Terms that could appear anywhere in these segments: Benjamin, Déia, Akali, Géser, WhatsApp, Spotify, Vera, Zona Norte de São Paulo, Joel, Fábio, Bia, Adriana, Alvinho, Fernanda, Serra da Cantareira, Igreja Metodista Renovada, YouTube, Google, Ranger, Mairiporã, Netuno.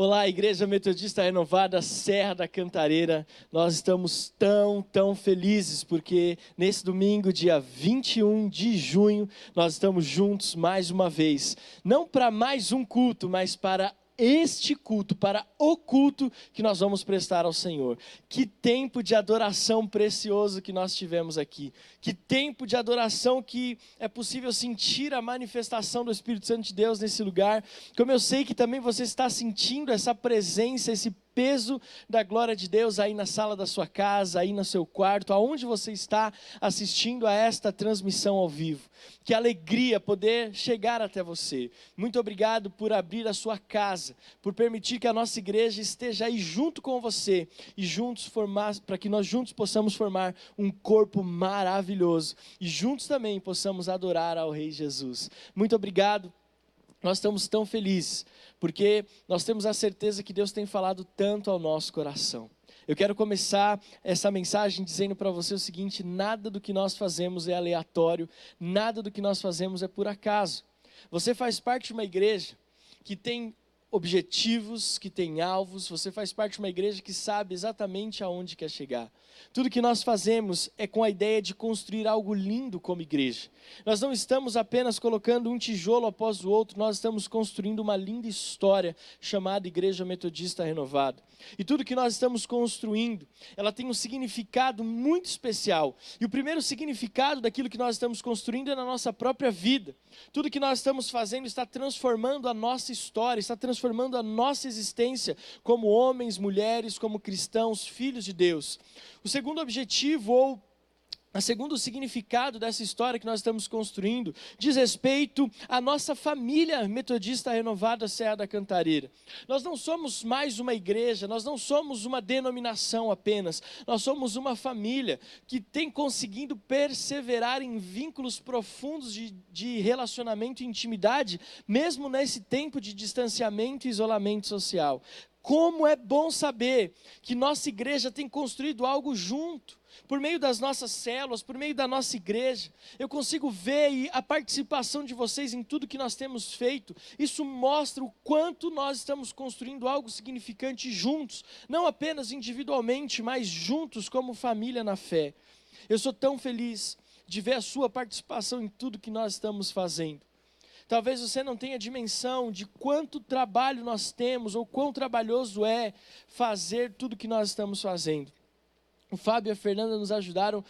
Olá, Igreja Metodista Renovada, Serra da Cantareira. Nós estamos tão felizes porque nesse domingo, dia 21 de junho, nós estamos juntos mais uma vez. Não para mais um culto, mas para este culto, para o culto que nós vamos prestar ao Senhor. Que tempo de adoração precioso que nós tivemos aqui. Que tempo de adoração que é possível sentir a manifestação do Espírito Santo de Deus nesse lugar. Como eu sei que também você está sentindo essa presença, esse peso da glória de Deus aí na sala da sua casa, aí no seu quarto, aonde você está assistindo a esta transmissão ao vivo. Que alegria poder chegar até você. Muito obrigado por abrir a sua casa, por permitir que a nossa igreja esteja aí junto com você e juntos formar, para que nós juntos possamos formar um corpo maravilhoso e juntos também possamos adorar ao Rei Jesus. Muito obrigado. Nós estamos tão felizes, porque nós temos a certeza que Deus tem falado tanto ao nosso coração. Eu quero começar essa mensagem dizendo para você o seguinte: nada do que nós fazemos é aleatório, nada do que nós fazemos é por acaso. Você faz parte de uma igreja que tem objetivos, que tem alvos, você faz parte de uma igreja que sabe exatamente aonde quer chegar. Tudo que nós fazemos é com a ideia de construir algo lindo como igreja. Nós não estamos apenas colocando um tijolo após o outro, nós estamos construindo uma linda história chamada Igreja Metodista Renovada. E tudo que nós estamos construindo, ela tem um significado muito especial. E o primeiro significado daquilo que nós estamos construindo é na nossa própria vida. Tudo que nós estamos fazendo está transformando a nossa história, está transformando a nossa existência como homens, mulheres, como cristãos, filhos de Deus. O segundo objetivo, ou o segundo significado dessa história que nós estamos construindo, diz respeito à nossa família metodista renovada Serra da Cantareira. Nós não somos mais uma igreja, nós não somos uma denominação apenas, nós somos uma família que tem conseguido perseverar em vínculos profundos de relacionamento e intimidade, mesmo nesse tempo de distanciamento e isolamento social. Como é bom saber que nossa igreja tem construído algo junto, por meio das nossas células, por meio da nossa igreja. Eu consigo ver a participação de vocês em tudo que nós temos feito. Isso mostra o quanto nós estamos construindo algo significante juntos, não apenas individualmente, mas juntos como família na fé. Eu sou tão feliz de ver a sua participação em tudo que nós estamos fazendo. Talvez você não tenha dimensão de quanto trabalho nós temos ou quão trabalhoso é fazer tudo que nós estamos fazendo. O Fábio e a Fernanda nos ajudaram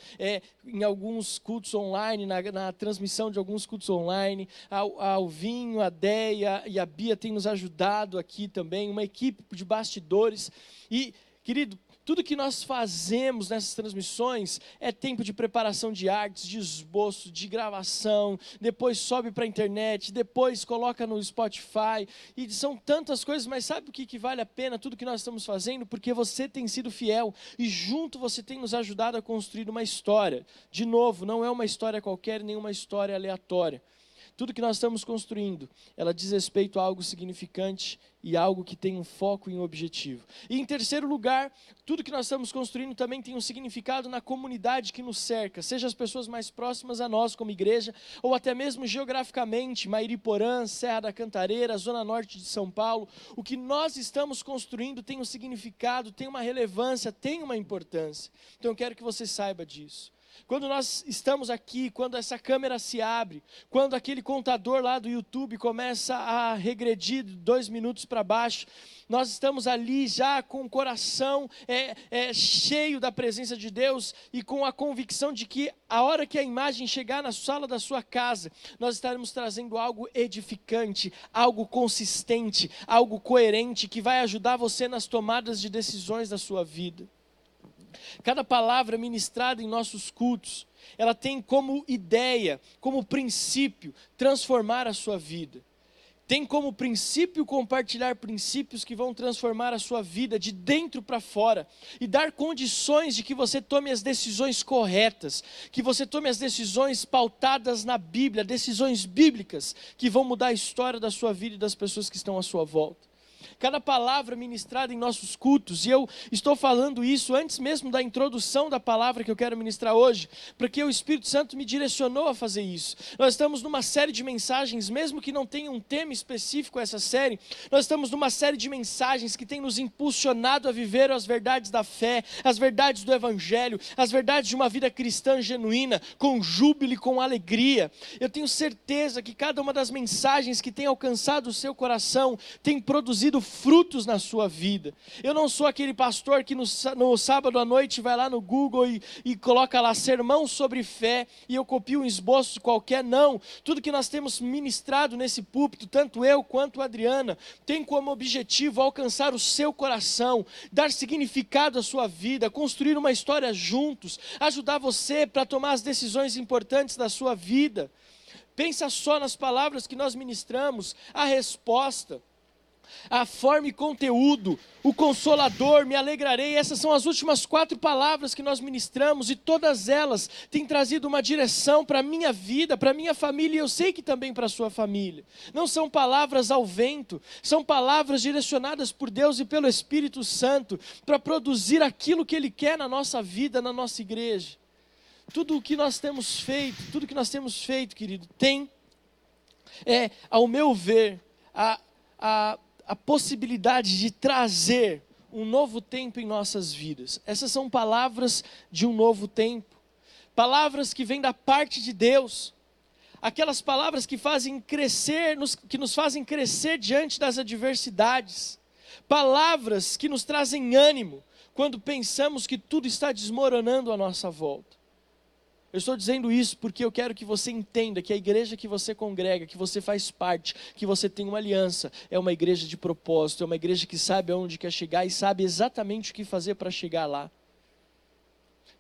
em alguns cultos online, na transmissão de alguns cultos online. A Alvinho, a Déia e a Bia têm nos ajudado aqui também, uma equipe de bastidores. E, querido, tudo que nós fazemos nessas transmissões é tempo de preparação de artes, de esboço, de gravação, depois sobe para a internet, depois coloca no Spotify, e são tantas coisas, mas sabe o que vale a pena tudo que nós estamos fazendo? Porque você tem sido fiel e junto você tem nos ajudado a construir uma história. De novo, não é uma história qualquer, nem uma história aleatória. Tudo que nós estamos construindo, ela diz respeito a algo significante e algo que tem um foco e um objetivo. E em terceiro lugar, tudo que nós estamos construindo também tem um significado na comunidade que nos cerca, seja as pessoas mais próximas a nós como igreja, ou até mesmo geograficamente, Mairiporã, Serra da Cantareira, Zona Norte de São Paulo. O que nós estamos construindo tem um significado, tem uma relevância, tem uma importância. Então eu quero que você saiba disso. Quando nós estamos aqui, quando essa câmera se abre, quando aquele contador lá do YouTube começa a regredir 2 minutos para baixo, nós estamos ali já com o coração cheio da presença de Deus e com a convicção de que a hora que a imagem chegar na sala da sua casa, nós estaremos trazendo algo edificante, algo consistente, algo coerente que vai ajudar você nas tomadas de decisões da sua vida. Cada palavra ministrada em nossos cultos, ela tem como ideia, como princípio, transformar a sua vida. Tem como princípio compartilhar princípios que vão transformar a sua vida de dentro para fora e dar condições de que você tome as decisões corretas, que você tome as decisões pautadas na Bíblia, decisões bíblicas que vão mudar a história da sua vida e das pessoas que estão à sua volta. cada palavra ministrada em nossos cultos. E eu estou falando isso antes mesmo da introdução da palavra que eu quero ministrar hoje, porque o Espírito Santo me direcionou a fazer isso. Nós estamos numa série de mensagens, mesmo que não tenha um tema específico a essa série, nós estamos numa série de mensagens que tem nos impulsionado a viver as verdades da fé, as verdades do Evangelho, as verdades de uma vida cristã genuína, com júbilo e com alegria. Eu tenho certeza que cada uma das mensagens que tem alcançado o seu coração tem produzido frutos na sua vida. Eu não sou aquele pastor que no sábado à noite vai lá no Google e coloca lá sermão sobre fé e eu copio um esboço qualquer, não. Tudo que nós temos ministrado nesse púlpito, tanto eu quanto a Adriana, tem como objetivo alcançar o seu coração, dar significado à sua vida, construir uma história juntos, ajudar você para tomar as decisões importantes da sua vida. Pensa só nas palavras que nós ministramos, a resposta, a forma e conteúdo, o consolador, me alegrarei. Essas são as últimas 4 palavras que nós ministramos e todas elas têm trazido uma direção para a minha vida, para a minha família e eu sei que também para a sua família. Não são palavras ao vento, são palavras direcionadas por Deus e pelo Espírito Santo para produzir aquilo que Ele quer na nossa vida, na nossa igreja. Tudo o que nós temos feito, querido, tem, ao meu ver, a possibilidade de trazer um novo tempo em nossas vidas. Essas são palavras de um novo tempo. Palavras que vêm da parte de Deus. Aquelas palavras que fazem crescer, que nos fazem crescer diante das adversidades. Palavras que nos trazem ânimo quando pensamos que tudo está desmoronando à nossa volta. Eu estou dizendo isso porque eu quero que você entenda que a igreja que você congrega, que você faz parte, que você tem uma aliança, é uma igreja de propósito, é uma igreja que sabe aonde quer chegar e sabe exatamente o que fazer para chegar lá.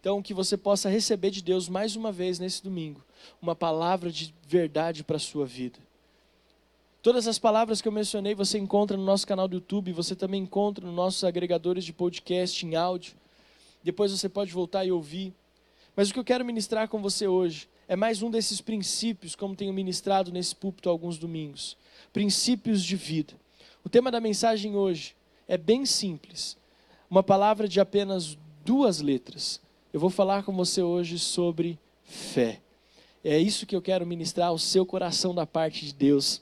Então, que você possa receber de Deus mais uma vez nesse domingo, uma palavra de verdade para a sua vida. Todas as palavras que eu mencionei você encontra no nosso canal do YouTube, você também encontra nos nossos agregadores de podcast em áudio. Depois você pode voltar e ouvir. Mas o que eu quero ministrar com você hoje é mais um desses princípios, como tenho ministrado nesse púlpito alguns domingos. Princípios de vida. O tema da mensagem hoje é bem simples. Uma palavra de apenas 2 letras. Eu vou falar com você hoje sobre fé. É isso que eu quero ministrar ao seu coração da parte de Deus.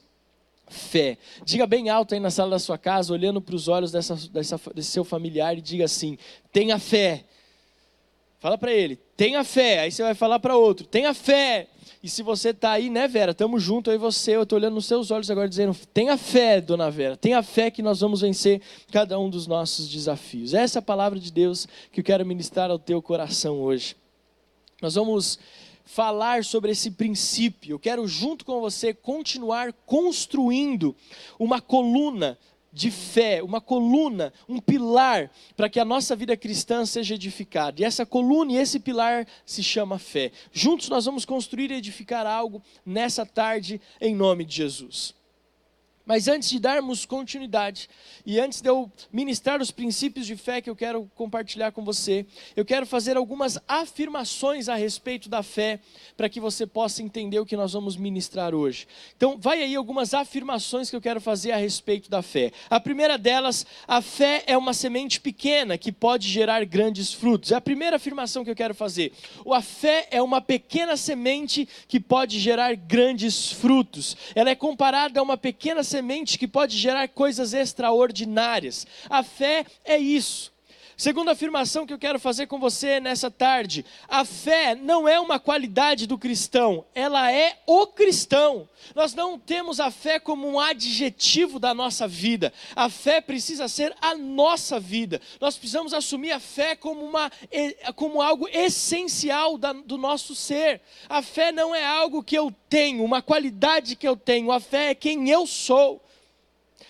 Fé. Diga bem alto aí na sala da sua casa, olhando para os olhos desse seu familiar e diga assim, tenha fé. Fala para ele, tenha fé, aí você vai falar para outro, tenha fé. E se você está aí, né Vera, estamos juntos, aí eu estou olhando nos seus olhos agora dizendo, tenha fé dona Vera, tenha fé que nós vamos vencer cada um dos nossos desafios. Essa é a palavra de Deus que eu quero ministrar ao teu coração hoje. Nós vamos falar sobre esse princípio, eu quero junto com você continuar construindo uma coluna de fé, uma coluna, um pilar, para que a nossa vida cristã seja edificada. E essa coluna e esse pilar se chama fé. Juntos nós vamos construir e edificar algo nessa tarde, em nome de Jesus. Mas antes de darmos continuidade, e antes de eu ministrar os princípios de fé que eu quero compartilhar com você, eu quero fazer algumas afirmações a respeito da fé, para que você possa entender o que nós vamos ministrar hoje. Então, vai aí algumas afirmações que eu quero fazer a respeito da fé. A primeira delas, a fé é uma semente pequena que pode gerar grandes frutos. É a primeira afirmação que eu quero fazer. A fé é uma pequena semente que pode gerar grandes frutos. Ela é comparada a uma pequena semente que pode gerar coisas extraordinárias. A fé é isso. Segunda afirmação que eu quero fazer com você nessa tarde, a fé não é uma qualidade do cristão, ela é o cristão. Nós não temos a fé como um adjetivo da nossa vida, a fé precisa ser a nossa vida. Nós precisamos assumir a fé como algo essencial do nosso ser. A fé não é algo que eu tenho, uma qualidade que eu tenho, a fé é quem eu sou.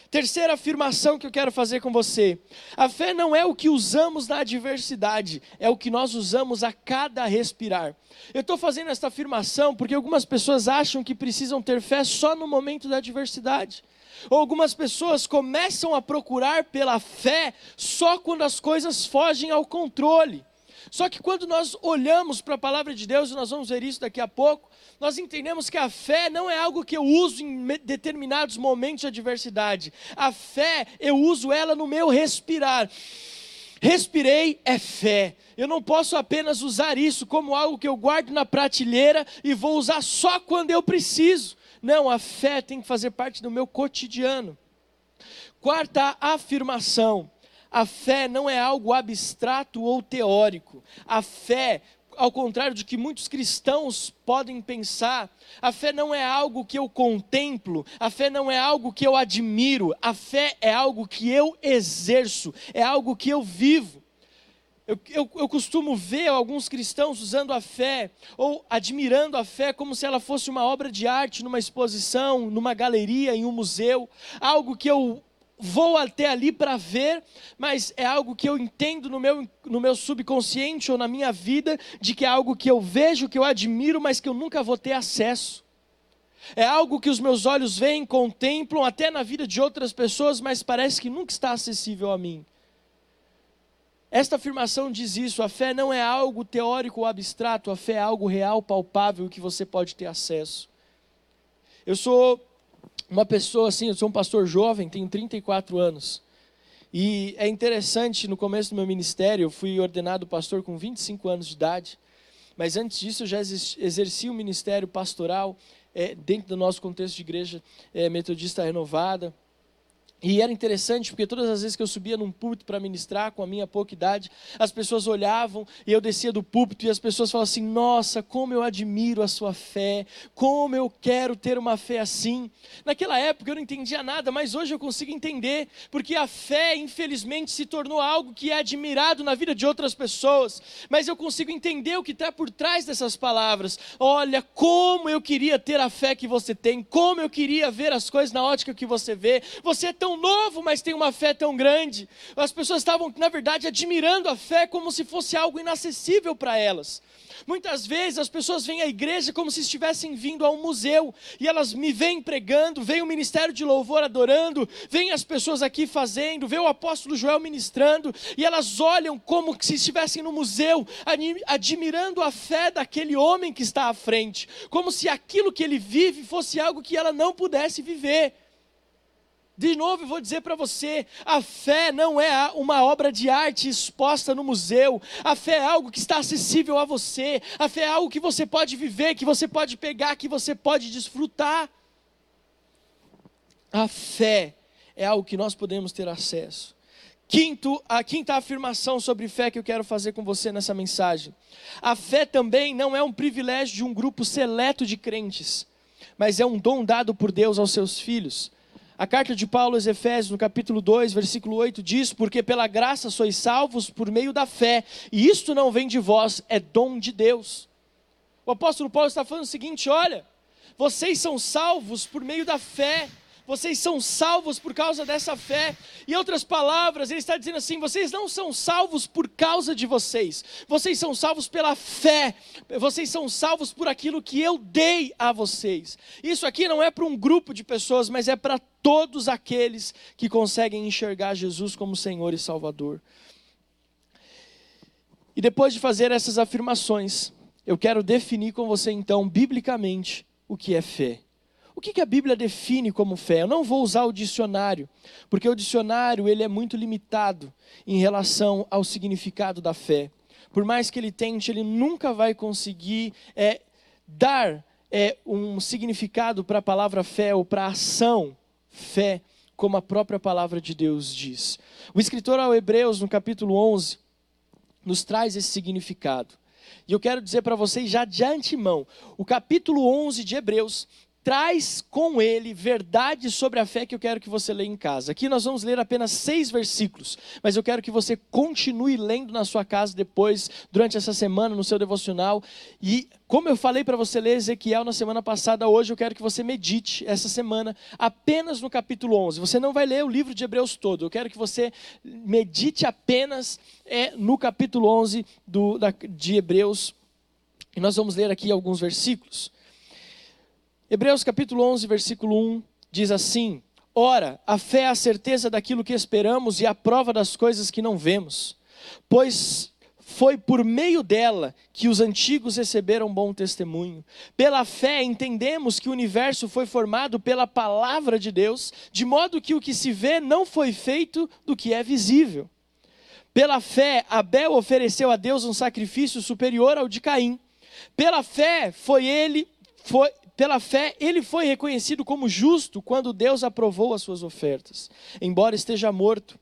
Terceira afirmação que eu quero fazer com você, a fé não é o que usamos na adversidade, é o que nós usamos a cada respirar. Eu estou fazendo esta afirmação porque algumas pessoas acham que precisam ter fé só no momento da adversidade. Ou algumas pessoas começam a procurar pela fé só quando as coisas fogem ao controle. Só que quando nós olhamos para a palavra de Deus, e nós vamos ver isso daqui a pouco, nós entendemos que a fé não é algo que eu uso em determinados momentos de adversidade. A fé, eu uso ela no meu respirar. Respirei é fé. Eu não posso apenas usar isso como algo que eu guardo na prateleira e vou usar só quando eu preciso. Não, a fé tem que fazer parte do meu cotidiano. Quarta afirmação: a fé não é algo abstrato ou teórico. A fé, ao contrário do que muitos cristãos podem pensar, a fé não é algo que eu contemplo, a fé não é algo que eu admiro, a fé é algo que eu exerço, é algo que eu vivo. Eu costumo ver alguns cristãos usando a fé, ou admirando a fé como se ela fosse uma obra de arte, numa exposição, numa galeria, em um museu, algo que eu vou até ali para ver, mas é algo que eu entendo no meu subconsciente ou na minha vida, de que é algo que eu vejo, que eu admiro, mas que eu nunca vou ter acesso. É algo que os meus olhos veem, contemplam, até na vida de outras pessoas, mas parece que nunca está acessível a mim. Esta afirmação diz isso: a fé não é algo teórico ou abstrato, a fé é algo real, palpável, que você pode ter acesso. Eu sou uma pessoa assim, eu sou um pastor jovem, tenho 34 anos. E é interessante, no começo do meu ministério, eu fui ordenado pastor com 25 anos de idade. Mas antes disso eu já exerci o ministério pastoral dentro do nosso contexto de igreja metodista renovada. E era interessante porque todas as vezes que eu subia num púlpito para ministrar com a minha pouca idade, as pessoas olhavam e eu descia do púlpito e as pessoas falavam assim: nossa, como eu admiro a sua fé, como eu quero ter uma fé assim. Naquela época eu não entendia nada, mas hoje eu consigo entender, porque a fé infelizmente se tornou algo que é admirado na vida de outras pessoas, mas eu consigo entender o que está por trás dessas palavras. Olha, como eu queria ter a fé que você tem, como eu queria ver as coisas na ótica que você vê, você é tão novo, mas tem uma fé tão grande. As pessoas estavam, na verdade, admirando a fé como se fosse algo inacessível para elas. Muitas vezes as pessoas vêm à igreja como se estivessem vindo a um museu, e elas me vêm pregando, vem o ministério de louvor adorando, vem as pessoas aqui fazendo, vem o apóstolo Joel ministrando, e elas olham como se estivessem no museu, admirando a fé daquele homem que está à frente, como se aquilo que ele vive fosse algo que ela não pudesse viver. De novo eu vou dizer para você, a fé não é uma obra de arte exposta no museu, a fé é algo que está acessível a você, a fé é algo que você pode viver, que você pode pegar, que você pode desfrutar. A fé é algo que nós podemos ter acesso. A quinta afirmação sobre fé que eu quero fazer com você nessa mensagem: a fé também não é um privilégio de um grupo seleto de crentes, mas é um dom dado por Deus aos seus filhos. A carta de Paulo aos Efésios, no capítulo 2, versículo 8, diz: porque pela graça sois salvos por meio da fé, e isto não vem de vós, é dom de Deus. O apóstolo Paulo está falando o seguinte: olha, vocês são salvos por meio da fé, vocês são salvos por causa dessa fé. Em outras palavras, ele está dizendo assim: vocês não são salvos por causa de vocês, vocês são salvos pela fé, vocês são salvos por aquilo que eu dei a vocês. Isso aqui não é para um grupo de pessoas, mas é para todos aqueles que conseguem enxergar Jesus como Senhor e Salvador. E depois de fazer essas afirmações, eu quero definir com você então, biblicamente, o que é fé. O que a Bíblia define como fé? Eu não vou usar o dicionário, porque o dicionário ele é muito limitado em relação ao significado da fé. Por mais que ele tente, ele nunca vai conseguir dar um significado para a palavra fé ou para a ação fé, como a própria palavra de Deus diz. O escritor aos Hebreus, no capítulo 11, nos traz esse significado. E eu quero dizer para vocês já de antemão, o capítulo 11 de Hebreus traz com ele verdades sobre a fé que eu quero que você leia em casa. Aqui nós vamos ler apenas 6 versículos, mas eu quero que você continue lendo na sua casa depois, durante essa semana, no seu devocional. E como eu falei para você ler Ezequiel na semana passada, hoje eu quero que você medite essa semana apenas no capítulo 11. Você não vai ler o livro de Hebreus todo, eu quero que você medite apenas no capítulo 11 de Hebreus. E nós vamos ler aqui alguns versículos. Hebreus capítulo 11, versículo 1, diz assim: ora, a fé é a certeza daquilo que esperamos e a prova das coisas que não vemos, pois Foi por meio dela que os antigos receberam bom testemunho. Pela fé entendemos que o universo foi formado pela palavra de Deus, de modo que o que se vê não foi feito do que é visível. Pela fé, Abel ofereceu a Deus um sacrifício superior ao de Caim. Pela fé, ele foi reconhecido como justo quando Deus aprovou as suas ofertas, embora esteja morto.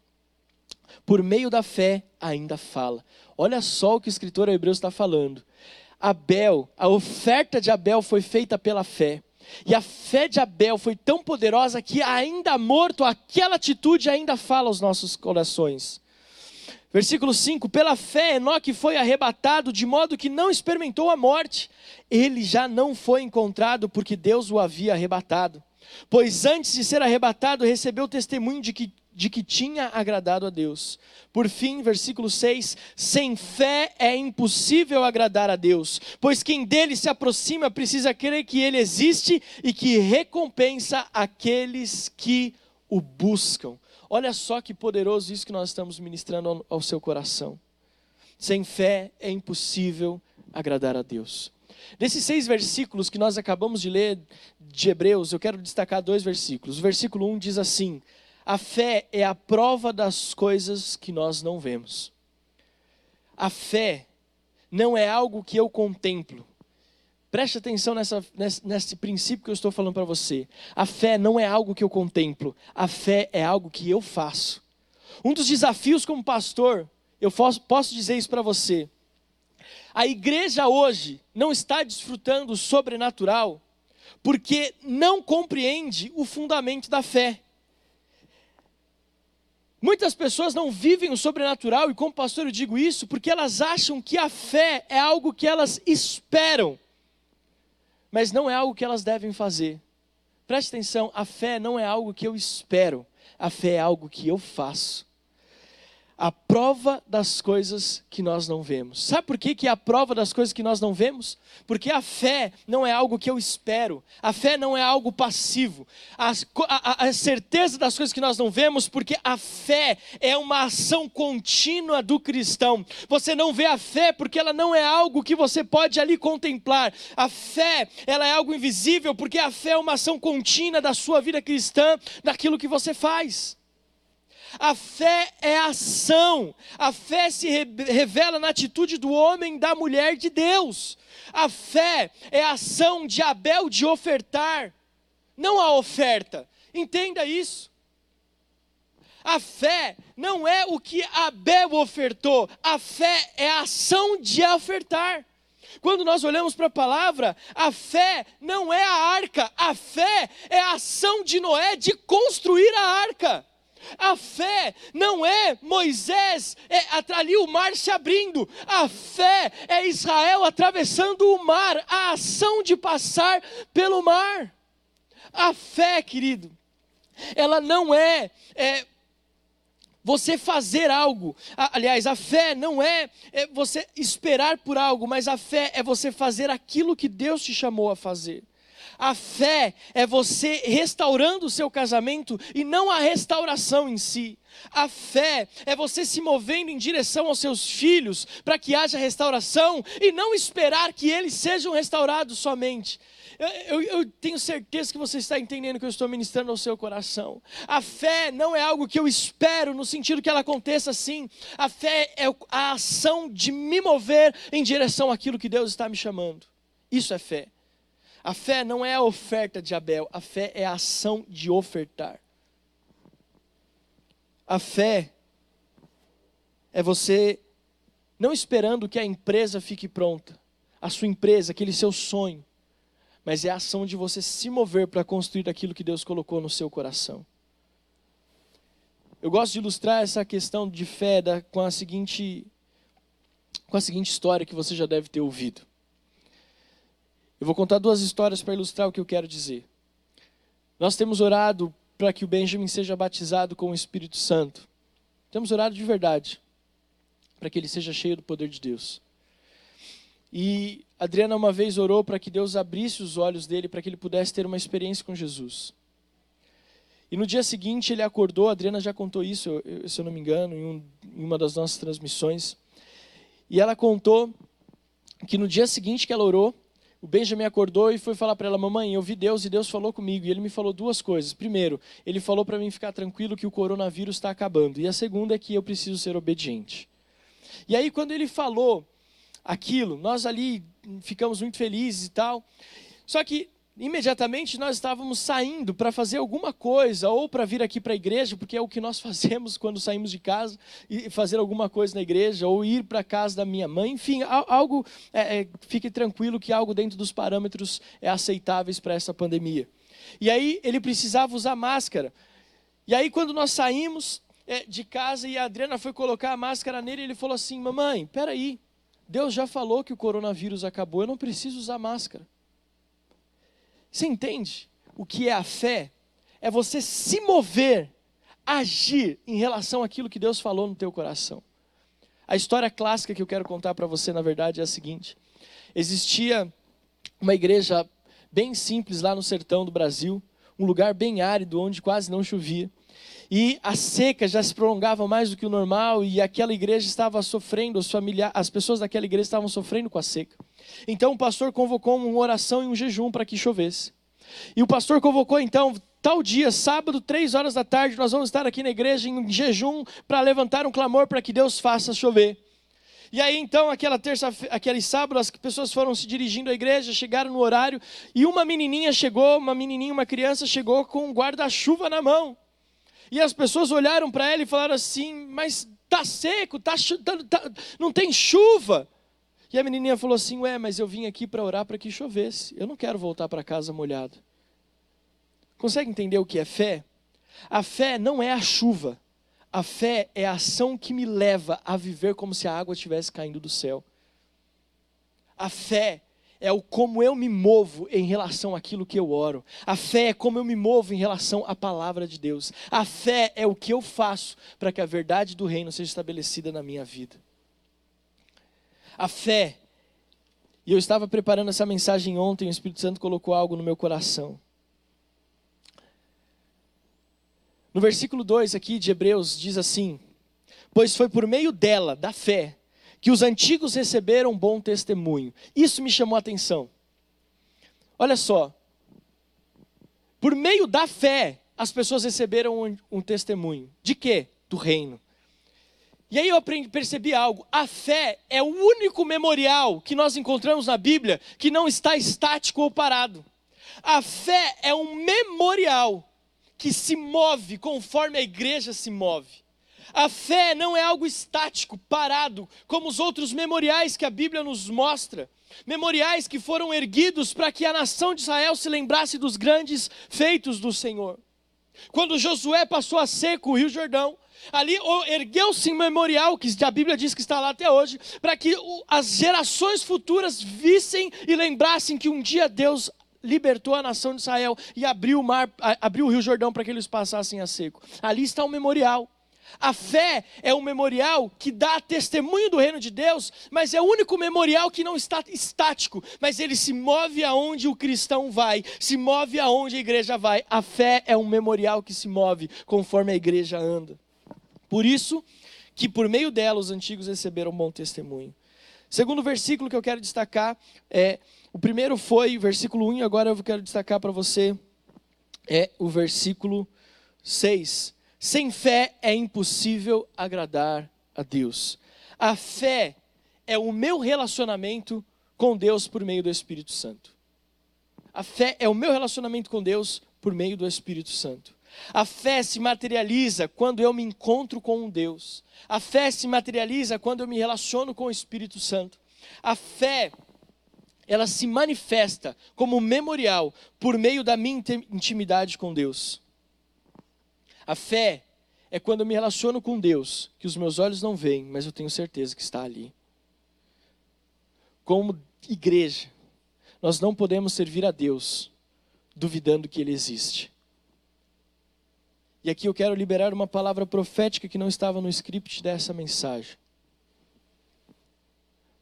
Por meio da fé, ainda fala. Olha só o que o escritor Hebreus está falando. Abel, a oferta de Abel foi feita pela fé. E a fé de Abel foi tão poderosa que ainda morto, aquela atitude ainda fala aos nossos corações. Versículo 5, pela fé Enoque foi arrebatado de modo que não experimentou a morte. Ele já não foi encontrado porque Deus o havia arrebatado. Pois antes de ser arrebatado recebeu testemunho de que tinha agradado a Deus. Por fim, versículo 6, sem fé é impossível agradar a Deus, pois quem dele se aproxima precisa crer que ele existe e que recompensa aqueles que o buscam. Olha só que poderoso isso que nós estamos ministrando ao seu coração. Sem fé é impossível agradar a Deus. Desses 6 versículos que nós acabamos de ler de Hebreus, eu quero destacar 2 versículos. O versículo 1 diz assim: a fé é a prova das coisas que nós não vemos. A fé não é algo que eu contemplo. Preste atenção nesse princípio que eu estou falando para você. A fé não é algo que eu contemplo. A fé é algo que eu faço. Um dos desafios como pastor, eu posso dizer isso para você. A igreja hoje não está desfrutando o sobrenatural porque não compreende o fundamento da fé. Muitas pessoas não vivem o sobrenatural, e como pastor eu digo isso, porque elas acham que a fé é algo que elas esperam, mas não é algo que elas devem fazer. Preste atenção, a fé não é algo que eu espero, a fé é algo que eu faço. A prova das coisas que nós não vemos. Sabe por que é a prova das coisas que nós não vemos? Porque a fé não é algo que eu espero. A fé não é algo passivo. A certeza das coisas que nós não vemos, porque a fé é uma ação contínua do cristão. Você não vê a fé porque ela não é algo que você pode ali contemplar. A fé, ela é algo invisível, porque a fé é uma ação contínua da sua vida cristã, daquilo que você faz. A fé é ação, a fé se revela na atitude do homem e da mulher de Deus. A fé é a ação de Abel de ofertar, não a oferta, entenda isso. A fé não é o que Abel ofertou, a fé é a ação de ofertar. Quando nós olhamos para a palavra, a fé não é a arca, a fé é a ação de Noé de construir a arca. A fé não é Moisés ali o mar se abrindo. A fé é Israel atravessando o mar, a ação de passar pelo mar. A fé, querido, ela não é você fazer algo. Aliás, a fé não é você esperar por algo, mas a fé é você fazer aquilo que Deus te chamou a fazer. A fé é você restaurando o seu casamento e não a restauração em si. A fé é você se movendo em direção aos seus filhos para que haja restauração e não esperar que eles sejam restaurados somente. Eu tenho certeza que você está entendendo que eu estou ministrando ao seu coração. A fé não é algo que eu espero no sentido que ela aconteça assim. A fé é a ação de me mover em direção àquilo que Deus está me chamando. Isso é fé. A fé não é a oferta de Abel, a fé é a ação de ofertar. A fé é você não esperando que a empresa fique pronta, a sua empresa, aquele seu sonho, mas é a ação de você se mover para construir aquilo que Deus colocou no seu coração. Eu gosto de ilustrar essa questão de fé com a seguinte história que você já deve ter ouvido. Eu vou contar 2 histórias para ilustrar o que eu quero dizer. Nós temos orado para que o Benjamin seja batizado com o Espírito Santo. Temos orado de verdade, para que ele seja cheio do poder de Deus. E a Adriana uma vez orou para que Deus abrisse os olhos dele, para que ele pudesse ter uma experiência com Jesus. E no dia seguinte ele acordou, a Adriana já contou isso, se eu não me engano, em uma das nossas transmissões. E ela contou que no dia seguinte que ela orou, o Benjamin acordou e foi falar para ela: mamãe, eu vi Deus e Deus falou comigo. E ele me falou duas coisas. Primeiro, ele falou para mim ficar tranquilo que o coronavírus está acabando. E a segunda é que eu preciso ser obediente. E aí quando ele falou aquilo, nós ali ficamos muito felizes e tal. Só que imediatamente nós estávamos saindo para fazer alguma coisa ou para vir aqui para a igreja, porque é o que nós fazemos quando saímos de casa, e fazer alguma coisa na igreja ou ir para a casa da minha mãe, enfim, algo, fique tranquilo que algo dentro dos parâmetros aceitáveis para essa pandemia. E aí ele precisava usar máscara. E aí quando nós saímos de casa e a Adriana foi colocar a máscara nele, ele falou assim: mamãe, peraí, Deus já falou que o coronavírus acabou, eu não preciso usar máscara. Você entende o que é a fé? É você se mover, agir em relação àquilo que Deus falou no teu coração. A história clássica que eu quero contar para você, na verdade, é a seguinte. Existia uma igreja bem simples lá no sertão do Brasil, um lugar bem árido, onde quase não chovia. E a seca já se prolongava mais do que o normal e aquela igreja estava sofrendo, as pessoas daquela igreja estavam sofrendo com a seca. Então o pastor convocou uma oração e um jejum para que chovesse. E o pastor convocou então, tal dia, sábado, 3 horas da tarde, nós vamos estar aqui na igreja em jejum para levantar um clamor para que Deus faça chover. E aí então, aquele sábado, as pessoas foram se dirigindo à igreja, chegaram no horário e uma criança chegou com um guarda-chuva na mão. E as pessoas olharam para ela e falaram assim: mas está seco, não tem chuva. E a menininha falou assim: ué, mas eu vim aqui para orar para que chovesse. Eu não quero voltar para casa molhado. Consegue entender o que é fé? A fé não é a chuva. A fé é a ação que me leva a viver como se a água estivesse caindo do céu. A fé é o como eu me movo em relação àquilo que eu oro. A fé é como eu me movo em relação à palavra de Deus. A fé é o que eu faço para que a verdade do reino seja estabelecida na minha vida. A fé, e eu estava preparando essa mensagem ontem, o Espírito Santo colocou algo no meu coração. No versículo 2 aqui de Hebreus diz assim: pois foi por meio dela, da fé, que os antigos receberam um bom testemunho. Isso me chamou a atenção. Olha só. Por meio da fé, as pessoas receberam um testemunho. De quê? Do reino. E aí eu percebi algo. A fé é o único memorial que nós encontramos na Bíblia que não está estático ou parado. A fé é um memorial que se move conforme a igreja se move. A fé não é algo estático, parado, como os outros memoriais que a Bíblia nos mostra. Memoriais que foram erguidos para que a nação de Israel se lembrasse dos grandes feitos do Senhor. Quando Josué passou a seco o Rio Jordão, ali ergueu-se um memorial, que a Bíblia diz que está lá até hoje, para que as gerações futuras vissem e lembrassem que um dia Deus libertou a nação de Israel e abriu o Rio Jordão para que eles passassem a seco. Ali está o memorial. A fé é um memorial que dá testemunho do reino de Deus, mas é o único memorial que não está estático, mas ele se move aonde o cristão vai, se move aonde a igreja vai. A fé é um memorial que se move conforme a igreja anda. Por isso que por meio dela os antigos receberam um bom testemunho. Segundo versículo que eu quero destacar, o primeiro foi o versículo 1, agora eu quero destacar para você o versículo 6. Sem fé é impossível agradar a Deus. A fé é o meu relacionamento com Deus por meio do Espírito Santo. A fé é o meu relacionamento com Deus por meio do Espírito Santo. A fé se materializa quando eu me encontro com um Deus. A fé se materializa quando eu me relaciono com o Espírito Santo. A fé, ela se manifesta como memorial por meio da minha intimidade com Deus. A fé é quando eu me relaciono com Deus, que os meus olhos não veem, mas eu tenho certeza que está ali. Como igreja, nós não podemos servir a Deus duvidando que Ele existe. E aqui eu quero liberar uma palavra profética que não estava no script dessa mensagem.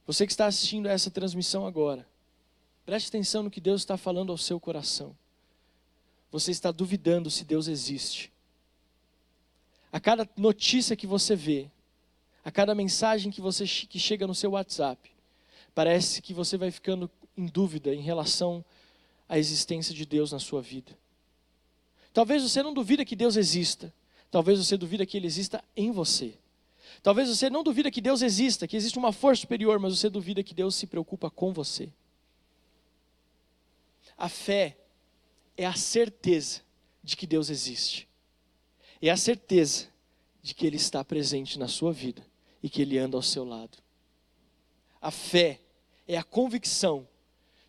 Você que está assistindo a essa transmissão agora, preste atenção no que Deus está falando ao seu coração. Você está duvidando se Deus existe. A cada notícia que você vê, a cada mensagem que você que chega no seu WhatsApp, parece que você vai ficando em dúvida em relação à existência de Deus na sua vida. Talvez você não duvida que Deus exista. Talvez você duvida que Ele exista em você. Talvez você não duvida que Deus exista, que existe uma força superior, mas você duvida que Deus se preocupa com você. A fé é a certeza de que Deus existe. É a certeza de que Ele está presente na sua vida e que Ele anda ao seu lado. A fé é a convicção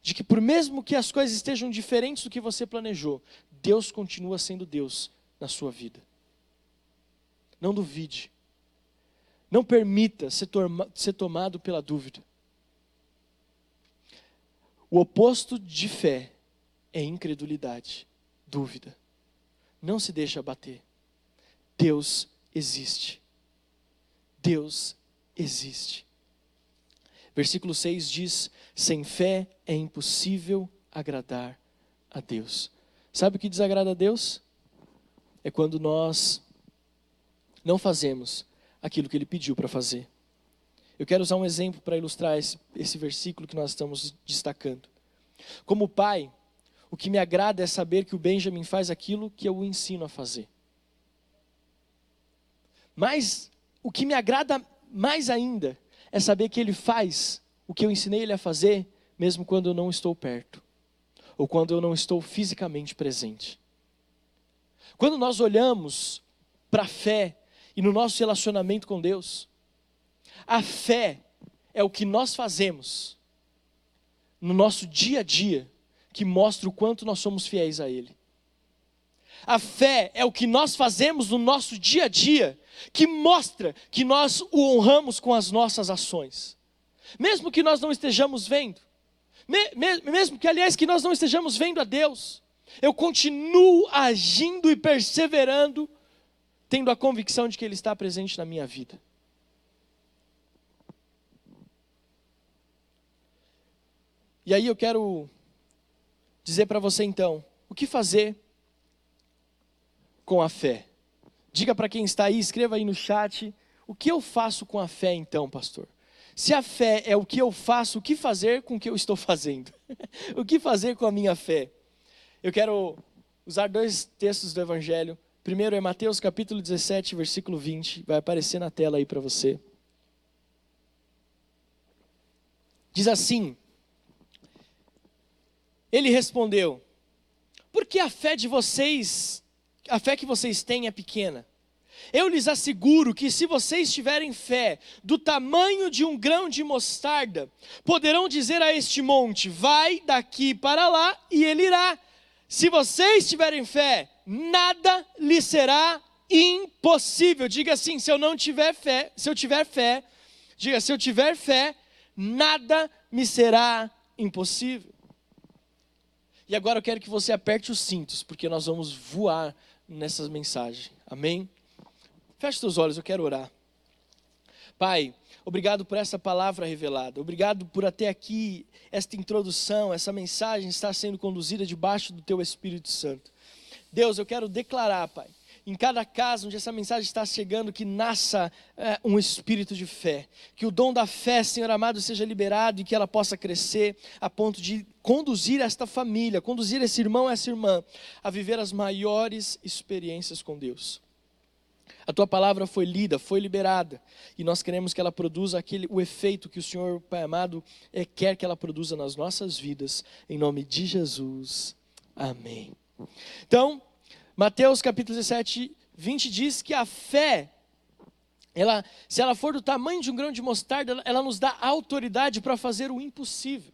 de que, por mesmo que as coisas estejam diferentes do que você planejou, Deus continua sendo Deus na sua vida. Não duvide. Não permita ser tomado pela dúvida. O oposto de fé é incredulidade, dúvida. Não se deixe abater. Deus existe. Deus existe. Versículo 6 diz: sem fé é impossível agradar a Deus. Sabe o que desagrada a Deus? É quando nós não fazemos aquilo que Ele pediu para fazer. Eu quero usar um exemplo para ilustrar esse versículo que nós estamos destacando. Como pai, o que me agrada é saber que o Benjamin faz aquilo que eu o ensino a fazer. Mas o que me agrada mais ainda é saber que ele faz o que eu ensinei ele a fazer, mesmo quando eu não estou perto, ou quando eu não estou fisicamente presente. Quando nós olhamos para a fé e no nosso relacionamento com Deus, a fé é o que nós fazemos no nosso dia a dia, que mostra o quanto nós somos fiéis a Ele. A fé é o que nós fazemos no nosso dia a dia, que mostra que nós o honramos com as nossas ações. Mesmo que nós não estejamos vendo, mesmo que, aliás, que nós não estejamos vendo a Deus, eu continuo agindo e perseverando, tendo a convicção de que Ele está presente na minha vida. E aí eu quero dizer para você então, o que fazer com a fé? Diga para quem está aí, escreva aí no chat, o que eu faço com a fé então, pastor? Se a fé é o que eu faço, o que fazer com o que eu estou fazendo? O que fazer com a minha fé? Eu quero usar dois textos do Evangelho. Primeiro é Mateus capítulo 17, versículo 20, vai aparecer na tela aí para você. Diz assim: Ele respondeu: por que a fé de vocês... a fé que vocês têm é pequena. Eu lhes asseguro que se vocês tiverem fé do tamanho de um grão de mostarda, poderão dizer a este monte: vai daqui para lá, e ele irá. Se vocês tiverem fé, nada lhe será impossível. Diga assim: se eu tiver fé, nada me será impossível. E agora eu quero que você aperte os cintos, porque nós vamos voar nessa mensagem. Amém? Feche seus olhos, eu quero orar. Pai, obrigado por essa palavra revelada. Obrigado por até aqui esta introdução, essa mensagem estar sendo conduzida debaixo do Teu Espírito Santo. Deus, eu quero declarar, Pai, em cada casa onde essa mensagem está chegando, que nasça um espírito de fé. Que o dom da fé, Senhor amado, seja liberado e que ela possa crescer a ponto de conduzir esta família, conduzir esse irmão e essa irmã a viver as maiores experiências com Deus. A Tua palavra foi lida, foi liberada, e nós queremos que ela produza o efeito que o Senhor, Pai amado, quer que ela produza nas nossas vidas. Em nome de Jesus. Amém. Então, Mateus capítulo 17, 20 diz que a fé, se ela for do tamanho de um grão de mostarda, ela nos dá autoridade para fazer o impossível.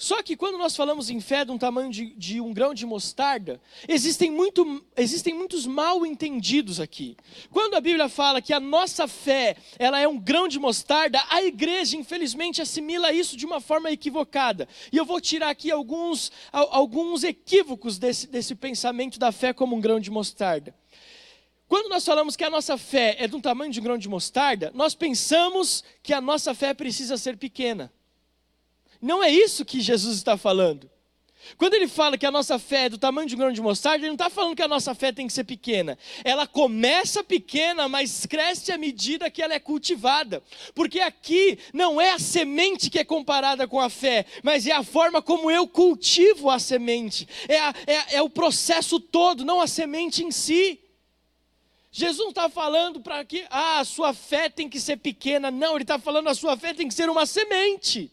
Só que quando nós falamos em fé de um tamanho de um grão de mostarda, existem muitos mal entendidos aqui. Quando a Bíblia fala que a nossa fé, ela é um grão de mostarda, a igreja infelizmente assimila isso de uma forma equivocada. E eu vou tirar aqui alguns equívocos desse pensamento da fé como um grão de mostarda. Quando nós falamos que a nossa fé é de um tamanho de um grão de mostarda, nós pensamos que a nossa fé precisa ser pequena. Não é isso que Jesus está falando. Quando ele fala que a nossa fé é do tamanho de um grão de mostarda, ele não está falando que a nossa fé tem que ser pequena. Ela começa pequena, mas cresce à medida que ela é cultivada. Porque aqui não é a semente que é comparada com a fé, mas é a forma como eu cultivo a semente. É o processo todo, não a semente em si. Jesus não está falando para que a sua fé tem que ser pequena. Não, ele está falando que a sua fé tem que ser uma semente.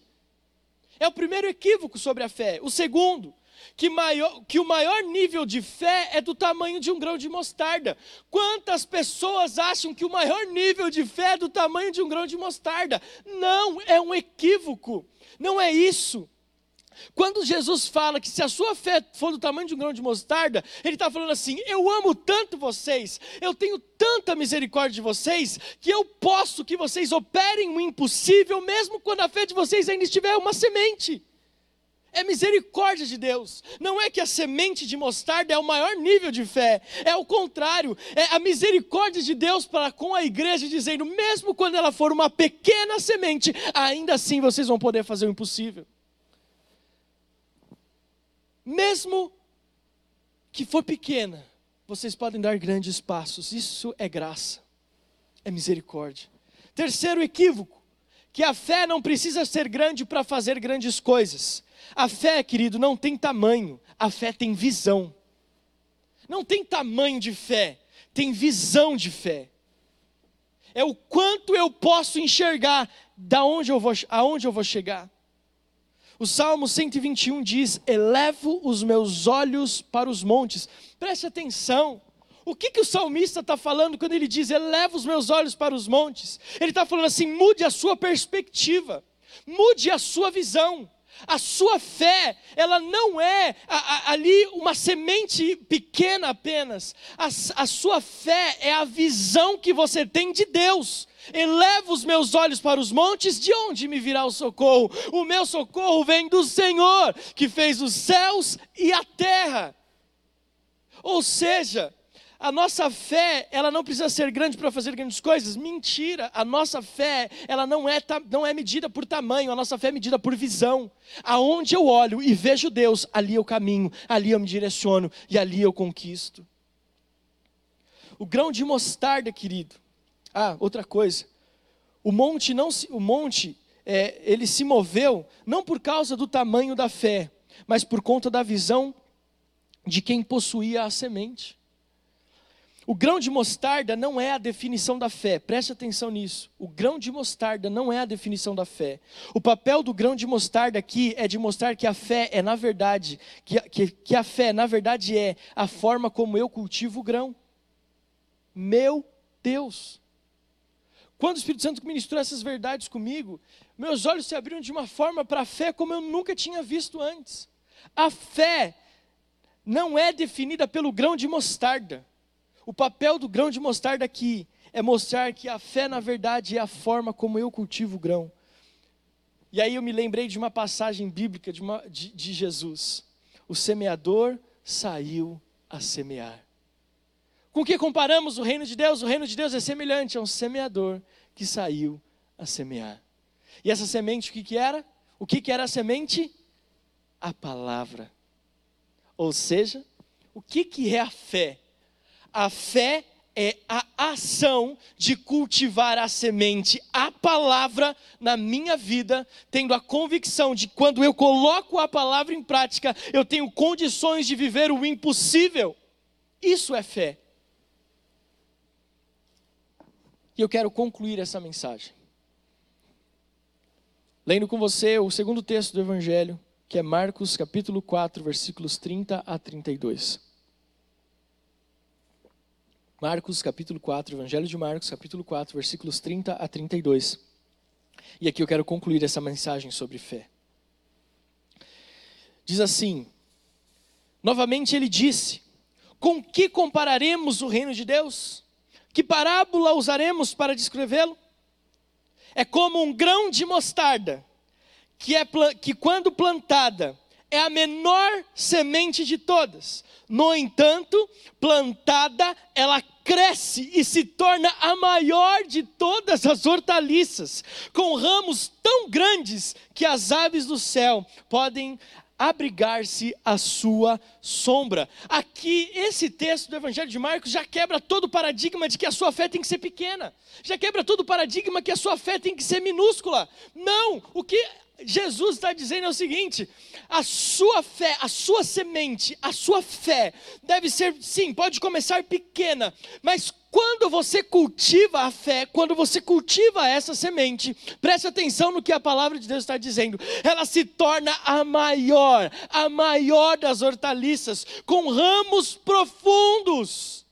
É o primeiro equívoco sobre a fé. O segundo, que o maior nível de fé é do tamanho de um grão de mostarda. Quantas pessoas acham que o maior nível de fé é do tamanho de um grão de mostarda? Não, é um equívoco. Não é isso. Quando Jesus fala que se a sua fé for do tamanho de um grão de mostarda, ele está falando assim: eu amo tanto vocês, eu tenho tanta misericórdia de vocês, que eu posso que vocês operem o impossível, mesmo quando a fé de vocês ainda estiver uma semente. É misericórdia de Deus. Não é que a semente de mostarda é o maior nível de fé. É o contrário. É a misericórdia de Deus para com a igreja, dizendo: mesmo quando ela for uma pequena semente, ainda assim vocês vão poder fazer o impossível. Mesmo que for pequena, vocês podem dar grandes passos. Isso é graça, é misericórdia. Terceiro equívoco, que a fé não precisa ser grande para fazer grandes coisas. A fé, querido, não tem tamanho, a fé tem visão. Não tem tamanho de fé, tem visão de fé. É o quanto eu posso enxergar, aonde eu vou chegar. O Salmo 121 diz: elevo os meus olhos para os montes. Preste atenção, o que o salmista está falando quando ele diz: elevo os meus olhos para os montes? Ele está falando assim: mude a sua perspectiva, mude a sua visão. A sua fé, ela não é ali uma semente pequena apenas. A sua fé é a visão que você tem de Deus. Elevo os meus olhos para os montes, de onde me virá o socorro? O meu socorro vem do Senhor, que fez os céus e a terra. Ou seja, a nossa fé, ela não precisa ser grande para fazer grandes coisas. Mentira, a nossa fé, ela não é medida por tamanho, a nossa fé é medida por visão. Aonde eu olho e vejo Deus, ali eu caminho, ali eu me direciono e ali eu conquisto. O grão de mostarda, querido. Ah, outra coisa, ele se moveu não por causa do tamanho da fé, mas por conta da visão de quem possuía a semente. O grão de mostarda não é a definição da fé, preste atenção nisso. O grão de mostarda não é a definição da fé. O papel do grão de mostarda aqui é de mostrar que a fé é, na verdade, que a fé, na verdade, é a forma como eu cultivo o grão. Meu Deus! Quando o Espírito Santo ministrou essas verdades comigo, meus olhos se abriram de uma forma para a fé como eu nunca tinha visto antes. A fé não é definida pelo grão de mostarda. O papel do grão de mostarda aqui é mostrar que a fé, na verdade, é a forma como eu cultivo o grão. E aí eu me lembrei de uma passagem bíblica de Jesus. O semeador saiu a semear. Com o que comparamos o reino de Deus? O reino de Deus é semelhante a um semeador que saiu a semear. E essa semente, o que era? O que era a semente? A palavra. Ou seja, o que é a fé? A fé é a ação de cultivar a semente, a palavra na minha vida, tendo a convicção de que quando eu coloco a palavra em prática, eu tenho condições de viver o impossível. Isso é fé. E eu quero concluir essa mensagem lendo com você o segundo texto do Evangelho, que é Marcos capítulo 4, versículos 30 a 32. Marcos capítulo 4, Evangelho de Marcos capítulo 4, versículos 30 a 32. E aqui eu quero concluir essa mensagem sobre fé. Diz assim: novamente ele disse: com que compararemos o reino de Deus? Que parábola usaremos para descrevê-lo? É como um grão de mostarda, que quando plantada, é a menor semente de todas. No entanto, plantada, ela cresce e se torna a maior de todas as hortaliças, com ramos tão grandes que as aves do céu podem abrigar-se à sua sombra. Aqui, esse texto do Evangelho de Marcos já quebra todo o paradigma de que a sua fé tem que ser pequena. Já quebra todo o paradigma que a sua fé tem que ser minúscula. Não, o que Jesus está dizendo é o seguinte: a sua fé, a sua semente, a sua fé deve ser, sim, pode começar pequena, mas quando você cultiva a fé, quando você cultiva essa semente, preste atenção no que a palavra de Deus está dizendo, ela se torna a maior das hortaliças, com ramos profundos.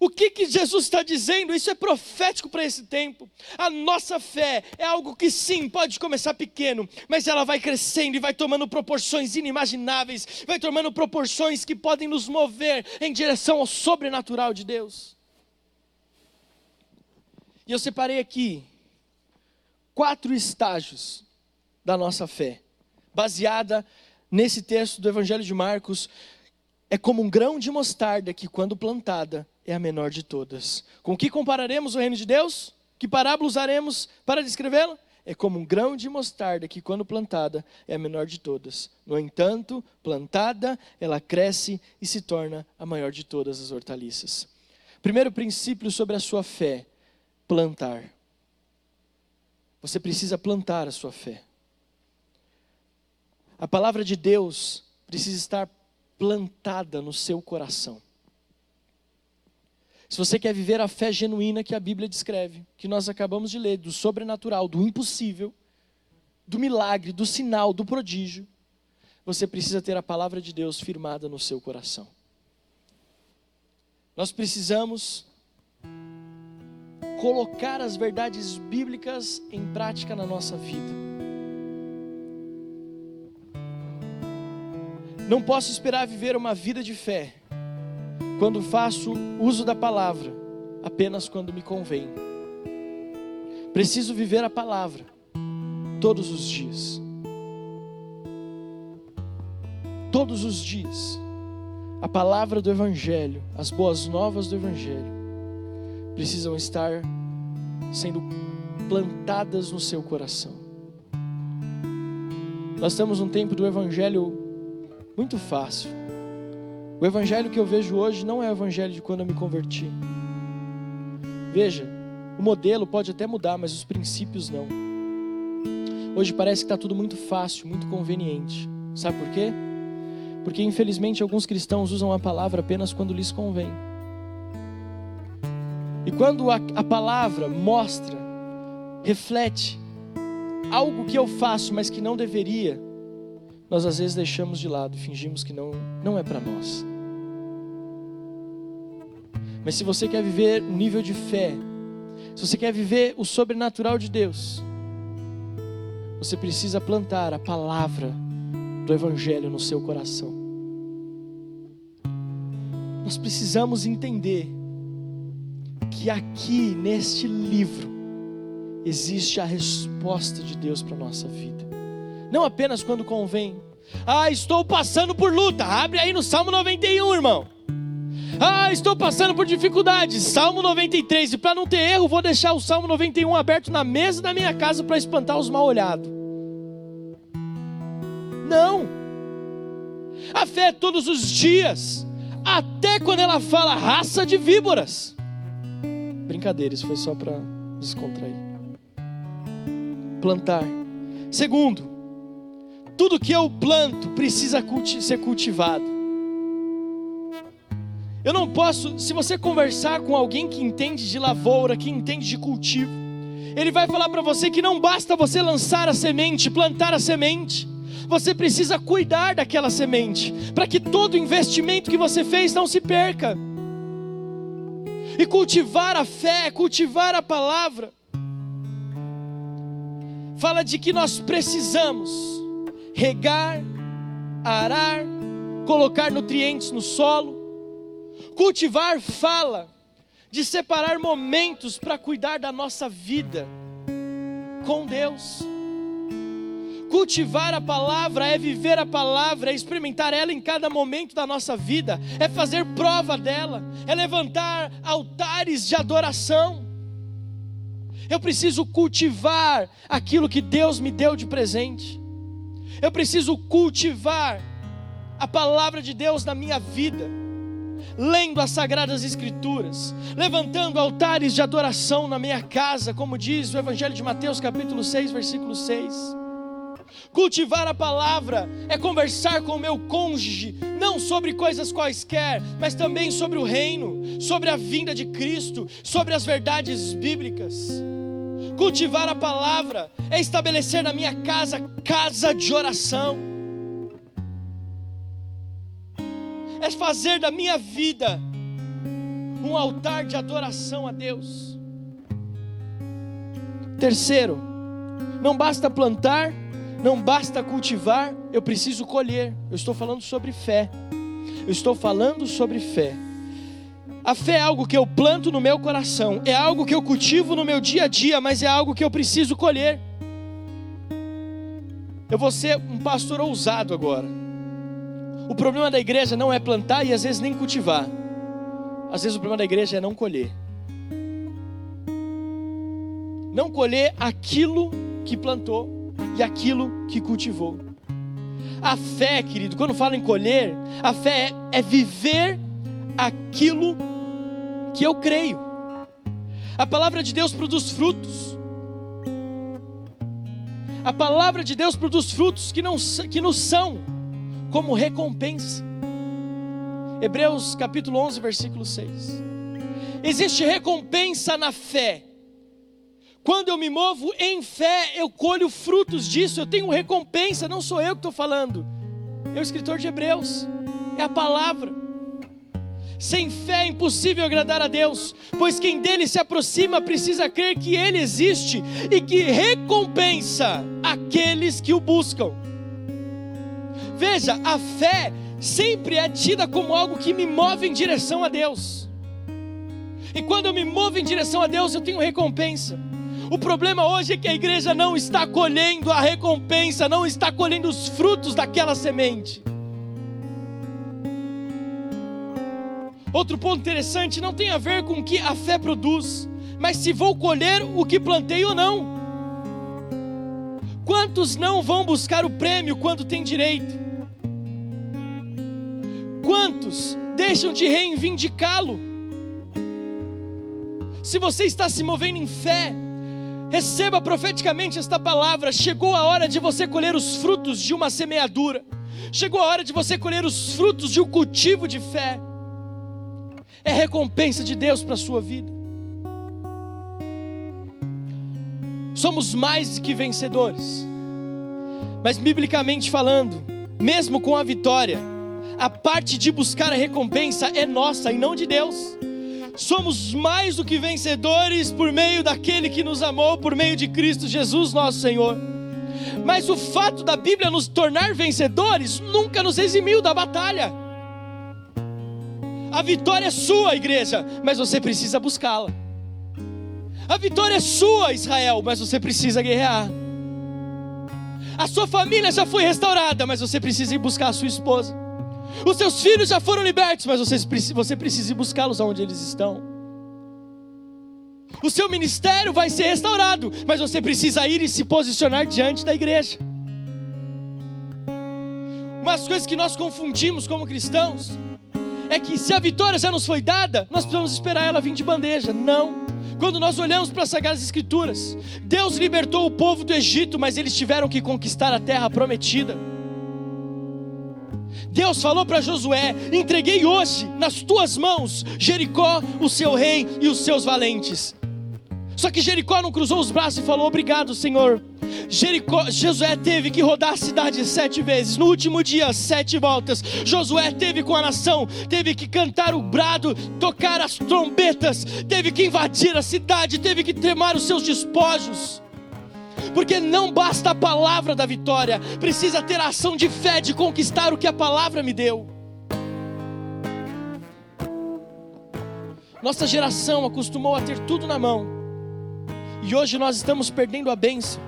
O que Jesus está dizendo? Isso é profético para esse tempo. A nossa fé é algo que sim, pode começar pequeno, mas ela vai crescendo e vai tomando proporções inimagináveis, vai tomando proporções que podem nos mover em direção ao sobrenatural de Deus. E eu separei aqui 4 estágios da nossa fé, baseada nesse texto do Evangelho de Marcos. É como um grão de mostarda que, quando plantada, é a menor de todas. Com que compararemos o reino de Deus? Que parábola usaremos para descrevê-lo? É como um grão de mostarda que, quando plantada, é a menor de todas. No entanto, plantada, ela cresce e se torna a maior de todas as hortaliças. Primeiro princípio sobre a sua fé: plantar. Você precisa plantar a sua fé. A palavra de Deus precisa estar plantada no seu coração. Se você quer viver a fé genuína que a Bíblia descreve, que nós acabamos de ler, do sobrenatural, do impossível, do milagre, do sinal, do prodígio, você precisa ter a palavra de Deus firmada no seu coração. Nós precisamos colocar as verdades bíblicas em prática na nossa vida. Não posso esperar viver uma vida de fé quando faço uso da palavra, apenas quando me convém. Preciso viver a palavra todos os dias. Todos os dias. A palavra do Evangelho, as boas novas do Evangelho, precisam estar sendo plantadas no seu coração. Nós estamos num tempo do Evangelho muito fácil. O Evangelho que eu vejo hoje não é o Evangelho de quando eu me converti. Veja, o modelo pode até mudar, mas os princípios não. Hoje parece que está tudo muito fácil, muito conveniente. Sabe por quê? Porque infelizmente alguns cristãos usam a palavra apenas quando lhes convém. E quando a palavra mostra, reflete algo que eu faço, mas que não deveria, nós às vezes deixamos de lado, fingimos que não é para nós. Mas se você quer viver um nível de fé, se você quer viver o sobrenatural de Deus, você precisa plantar a palavra do Evangelho no seu coração. Nós precisamos entender que aqui neste livro existe a resposta de Deus para a nossa vida. Não apenas quando convém. Ah, estou passando por luta. Abre aí no Salmo 91, irmão. Ah, estou passando por dificuldades. Salmo 93. E para não ter erro, vou deixar o Salmo 91 aberto na mesa da minha casa para espantar os mal-olhados. Não. A fé é todos os dias. Até quando ela fala raça de víboras. Brincadeira, isso foi só para descontrair. Plantar. Segundo, tudo que eu planto precisa ser cultivado. Eu não posso, se você conversar com alguém que entende de lavoura, que entende de cultivo, ele vai falar para você que não basta você lançar a semente, plantar a semente. Você precisa cuidar daquela semente, para que todo investimento que você fez não se perca. E cultivar a fé, cultivar a palavra, fala de que nós precisamos regar, arar, colocar nutrientes no solo. Cultivar fala de separar momentos para cuidar da nossa vida com Deus. Cultivar a palavra é viver a palavra, é experimentar ela em cada momento da nossa vida, é fazer prova dela, é levantar altares de adoração. Eu preciso cultivar aquilo que Deus me deu de presente. Eu preciso cultivar a palavra de Deus na minha vida, lendo as Sagradas Escrituras, levantando altares de adoração na minha casa, como diz o Evangelho de Mateus capítulo 6, versículo 6. Cultivar a palavra é conversar com o meu cônjuge, não sobre coisas quaisquer, mas também sobre o reino, sobre a vinda de Cristo, sobre as verdades bíblicas. Cultivar a palavra é estabelecer na minha casa, casa de oração. É fazer da minha vida um altar de adoração a Deus. Terceiro, não basta plantar, não basta cultivar, eu preciso colher. Eu estou falando sobre fé. A fé é algo que eu planto no meu coração, é algo que eu cultivo no meu dia a dia, mas é algo que eu preciso colher. Eu vou ser um pastor ousado agora. O problema da igreja não é plantar e às vezes nem cultivar. Às vezes o problema da igreja é não colher. Não colher aquilo que plantou e aquilo que cultivou. A fé, querido, quando falo em colher, a fé é viver aquilo que eu creio. A palavra de Deus produz frutos. A palavra de Deus produz frutos que nos são como recompensa. Hebreus capítulo 11, versículo 6. Existe recompensa na fé. Quando eu me movo em fé, eu colho frutos disso. Eu tenho recompensa, não sou eu que estou falando. É o escritor de Hebreus. É a palavra. Sem fé é impossível agradar a Deus, pois quem dele se aproxima precisa crer que ele existe e que recompensa aqueles que o buscam. Veja, a fé sempre é tida como algo que me move em direção a Deus. E quando eu me movo em direção a Deus, eu tenho recompensa. O problema hoje é que a igreja não está colhendo a recompensa, não está colhendo os frutos daquela semente. Outro ponto interessante, não tem a ver com o que a fé produz, mas se vou colher o que plantei ou não. Quantos não vão buscar o prêmio quando tem direito? Quantos deixam de reivindicá-lo? Se você está se movendo em fé, receba profeticamente esta palavra. Chegou a hora de você colher os frutos de uma semeadura. Chegou a hora de você colher os frutos de um cultivo de fé. É recompensa de Deus para a sua vida. Somos mais que vencedores. Mas biblicamente falando, mesmo com a vitória, a parte de buscar a recompensa é nossa e não de Deus. Somos mais do que vencedores por meio daquele que nos amou, por meio de Cristo Jesus nosso Senhor. Mas o fato da Bíblia nos tornar vencedores nunca nos eximiu da batalha. A vitória é sua, igreja, mas você precisa buscá-la. A vitória é sua, Israel, mas você precisa guerrear. A sua família já foi restaurada, mas você precisa ir buscar a sua esposa. Os seus filhos já foram libertos, mas você precisa ir buscá-los onde eles estão. O seu ministério vai ser restaurado, mas você precisa ir e se posicionar diante da igreja. Umas coisas que nós confundimos como cristãos é que se a vitória já nos foi dada, nós precisamos esperar ela vir de bandeja. Não. Quando nós olhamos para as Sagradas Escrituras, Deus libertou o povo do Egito, mas eles tiveram que conquistar a terra prometida. Deus falou para Josué: entreguei hoje nas tuas mãos Jericó, o seu rei e os seus valentes. Só que Jericó não cruzou os braços e falou: obrigado, Senhor. Josué teve que rodar a cidade 7 vezes. No último dia, 7 voltas. Josué teve com a nação, teve que cantar o brado, tocar as trombetas, teve que invadir a cidade, teve que tomar os seus despojos. Porque não basta a palavra da vitória, precisa ter a ação de fé de conquistar o que a palavra me deu. Nossa geração acostumou a ter tudo na mão, e hoje nós estamos perdendo a bênção,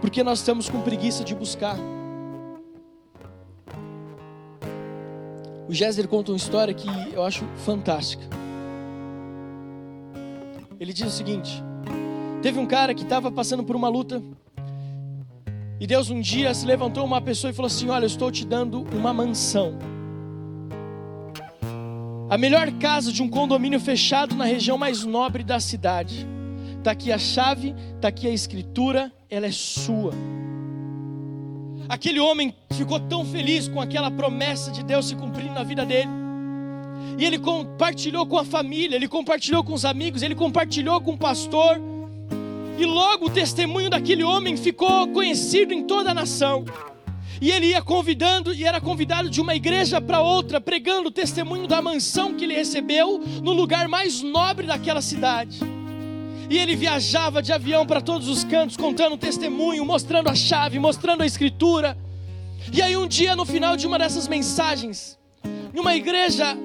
porque nós estamos com preguiça de buscar. O Géser conta uma história que eu acho fantástica. Ele diz o seguinte: teve um cara que estava passando por uma luta, E Deus um dia se levantou uma pessoa e falou assim: olha, eu estou te dando uma mansão. A melhor casa de um condomínio fechado na região mais nobre da cidade. Está aqui a chave, está aqui a escritura, ela é sua. Aquele homem ficou tão feliz com aquela promessa de Deus se cumprindo na vida dele. E ele compartilhou com a família, ele compartilhou com os amigos, ele compartilhou com o pastor. E logo o testemunho daquele homem ficou conhecido em toda a nação. E ele ia convidando, e era convidado de uma igreja para outra, pregando o testemunho da mansão que ele recebeu no lugar mais nobre daquela cidade. E ele viajava de avião para todos os cantos, contando o testemunho, mostrando a chave, mostrando a escritura. E aí um dia, no final de uma dessas mensagens, numa igreja,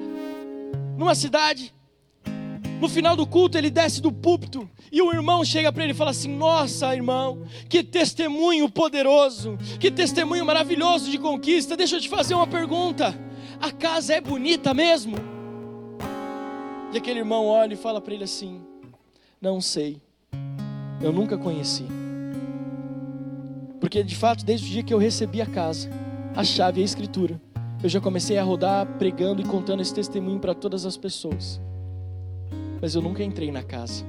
numa cidade, no final do culto ele desce do púlpito e o irmão chega para ele e fala assim: nossa, irmão, que testemunho poderoso, que testemunho maravilhoso de conquista. Deixa eu te fazer uma pergunta: a casa é bonita mesmo? E aquele irmão olha e fala para ele assim: não sei, eu nunca conheci. Porque de fato, desde o dia que eu recebi a casa, a chave e a escritura, eu já comecei a rodar pregando e contando esse testemunho para todas as pessoas. Mas eu nunca entrei na casa.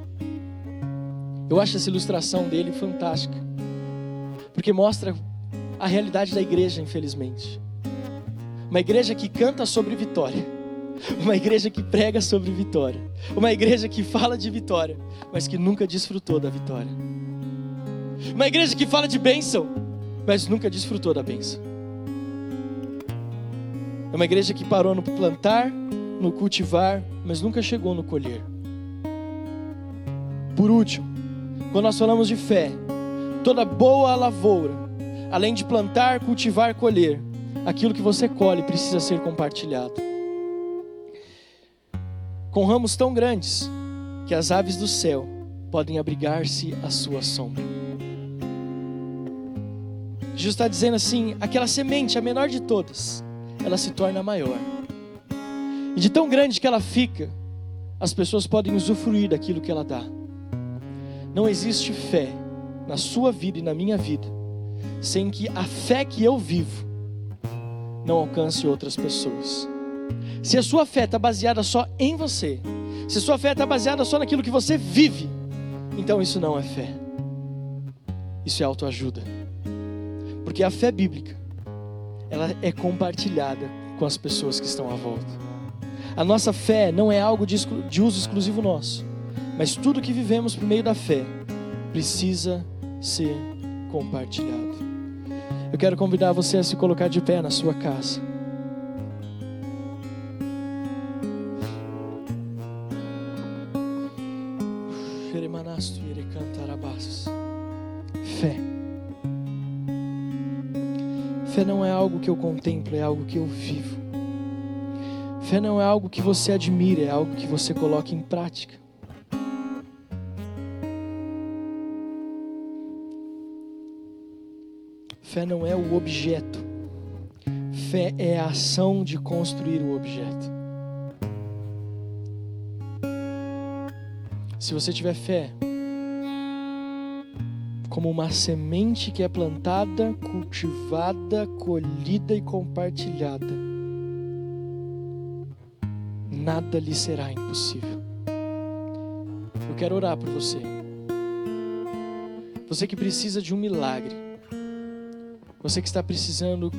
Eu acho essa ilustração dele fantástica, porque mostra a realidade da igreja, infelizmente. Uma igreja que canta sobre vitória, uma igreja que prega sobre vitória, uma igreja que fala de vitória, mas que nunca desfrutou da vitória. Uma igreja que fala de bênção, mas nunca desfrutou da bênção. É uma igreja que parou no plantar, no cultivar, mas nunca chegou no colher. Por último, quando nós falamos de fé, toda boa lavoura, além de plantar, cultivar, colher, aquilo que você colhe precisa ser compartilhado. Com ramos tão grandes que as aves do céu podem abrigar-se à sua sombra. Jesus está dizendo assim: aquela semente, a menor de todas, ela se torna maior. E de tão grande que ela fica, as pessoas podem usufruir daquilo que ela dá. Não existe fé na sua vida e na minha vida sem que a fé que eu vivo não alcance outras pessoas. Se a sua fé está baseada só em você, se a sua fé está baseada só naquilo que você vive, então isso não é fé. Isso é autoajuda. Porque a fé bíblica, ela é compartilhada com as pessoas que estão à volta. A nossa fé não é algo de uso exclusivo nosso, mas tudo que vivemos por meio da fé precisa ser compartilhado. Eu quero convidar você a se colocar de pé na sua casa. Fé. Fé não é algo que eu contemplo, é algo que eu vivo. Fé não é algo que você admira, é algo que você coloca em prática. Fé não é o objeto. Fé é a ação de construir o objeto. Se você tiver fé como uma semente que é plantada, cultivada, colhida e compartilhada, nada lhe será impossível. Eu quero orar por você. Você que precisa de um milagre. Você que está precisando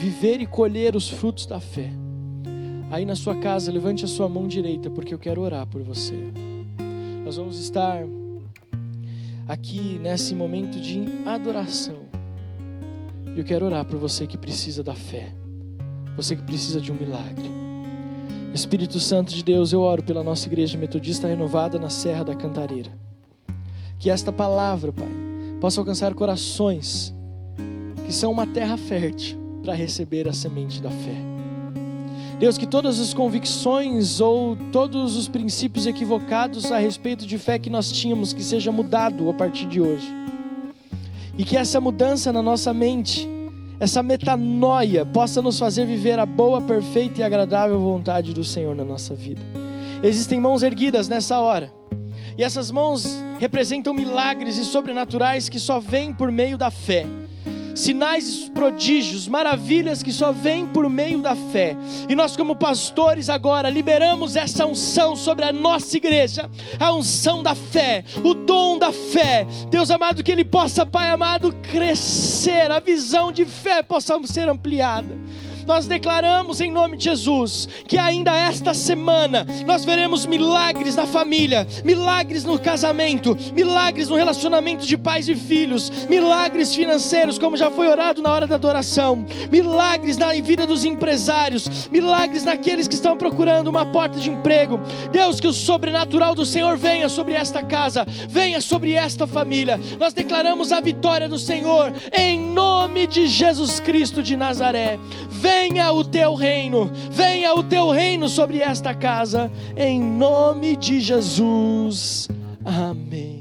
viver e colher os frutos da fé. Aí na sua casa, levante a sua mão direita, porque eu quero orar por você. Nós vamos estar aqui nesse momento de adoração. Eu quero orar por você que precisa da fé. Você que precisa de um milagre. Espírito Santo de Deus, eu oro pela nossa Igreja Metodista Renovada na Serra da Cantareira. Que esta palavra, Pai, possa alcançar corações que são uma terra fértil para receber a semente da fé. Deus, que todas as convicções ou todos os princípios equivocados a respeito de fé que nós tínhamos, que seja mudado a partir de hoje. E que essa mudança na nossa mente, essa metanoia, possa nos fazer viver a boa, perfeita e agradável vontade do Senhor na nossa vida. Existem mãos erguidas nessa hora. E essas mãos representam milagres e sobrenaturais que só vêm por meio da fé. sinais, prodígios, maravilhas que só vêm por meio da fé. E nós, como pastores, agora liberamos essa unção sobre a nossa igreja, a unção da fé, o dom da fé. Deus amado, que ele possa, Pai amado, crescer, a visão de fé possa ser ampliada. Nós declaramos em nome de Jesus que ainda esta semana nós veremos milagres na família, milagres no casamento, milagres no relacionamento de pais e filhos, milagres financeiros, como já foi orado na hora da adoração, milagres na vida dos empresários, milagres naqueles que estão procurando uma porta de emprego. Deus, que o sobrenatural do Senhor venha sobre esta casa, venha sobre esta família. Nós declaramos a vitória do Senhor em nome de Jesus Cristo de Nazaré. Venha o teu reino sobre esta casa, em nome de Jesus, amém.